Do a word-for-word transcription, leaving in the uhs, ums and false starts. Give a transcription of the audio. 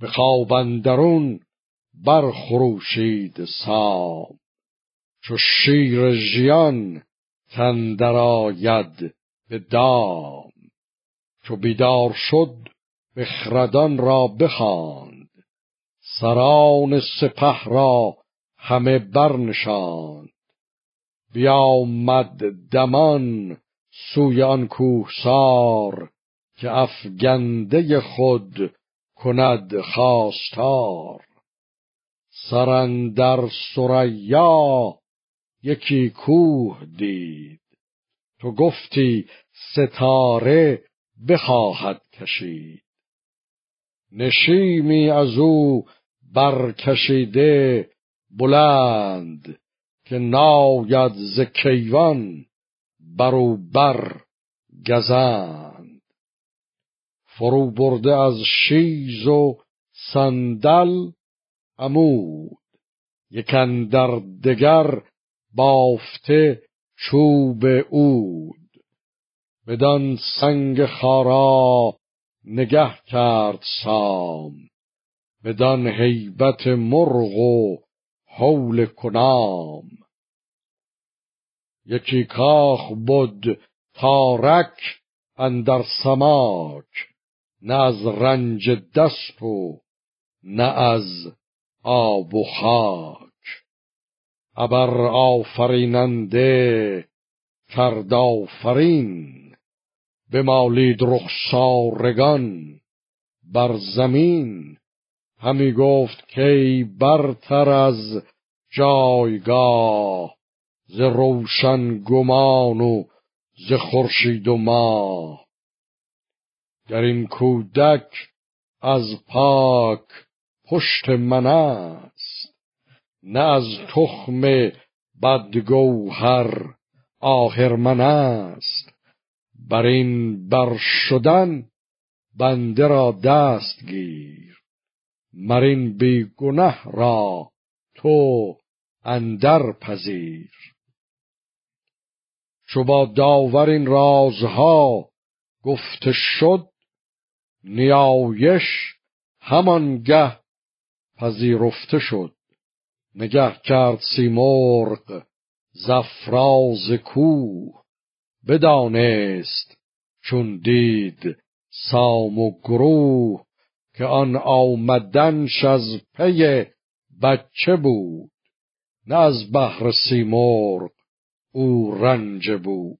به خواب اندرون برخروشید سام، چو شیر ژیان تن در آید به دام. چو بیدار شد بخردان را بخواند، سران سپه را همه برنشاند. بیامد دمان سوی آن کوهسار، که افگنده خود کند خواستار. سراندر ثریا یکی کوه دید، تو گفتی ستاره بخواهد کشید. نشیمی از او برکشیده بلند، که ناید ز کیوان برو بر گزند. فرو برده از شیز و صندل عمود، یک اندر دگر بافته چوب عود. بدان سنگ خارا نگه کرد سام، بدان هیبت مرغ و هول کنام. یکی کاخ بود تارک اندر سماک، نه از رنج دست و نه از آب و خاک. ابر آفریننده کرد آفرین، بمالید رخسارگان بر زمین. همی گفت کای برتر از جایگاه، ز روشن گمان و ز خورشید و ماه. گر این کودک از پاک پشت من است، نه از تخم بدگوهر آهرمن است. بر این بر شدن بنده را دست گیر، مر این بی گنه را تو اندر پذیر. چو با داور این رازها گفته شد، نیایش همانگه پذیرفته شد. نگه کرد سیمرغ ز افراز کوه، بدانست چون دید سام و گروه. که آن آمدنش از پی بچه بود، نه از بهر سیمرغ او رنج بود.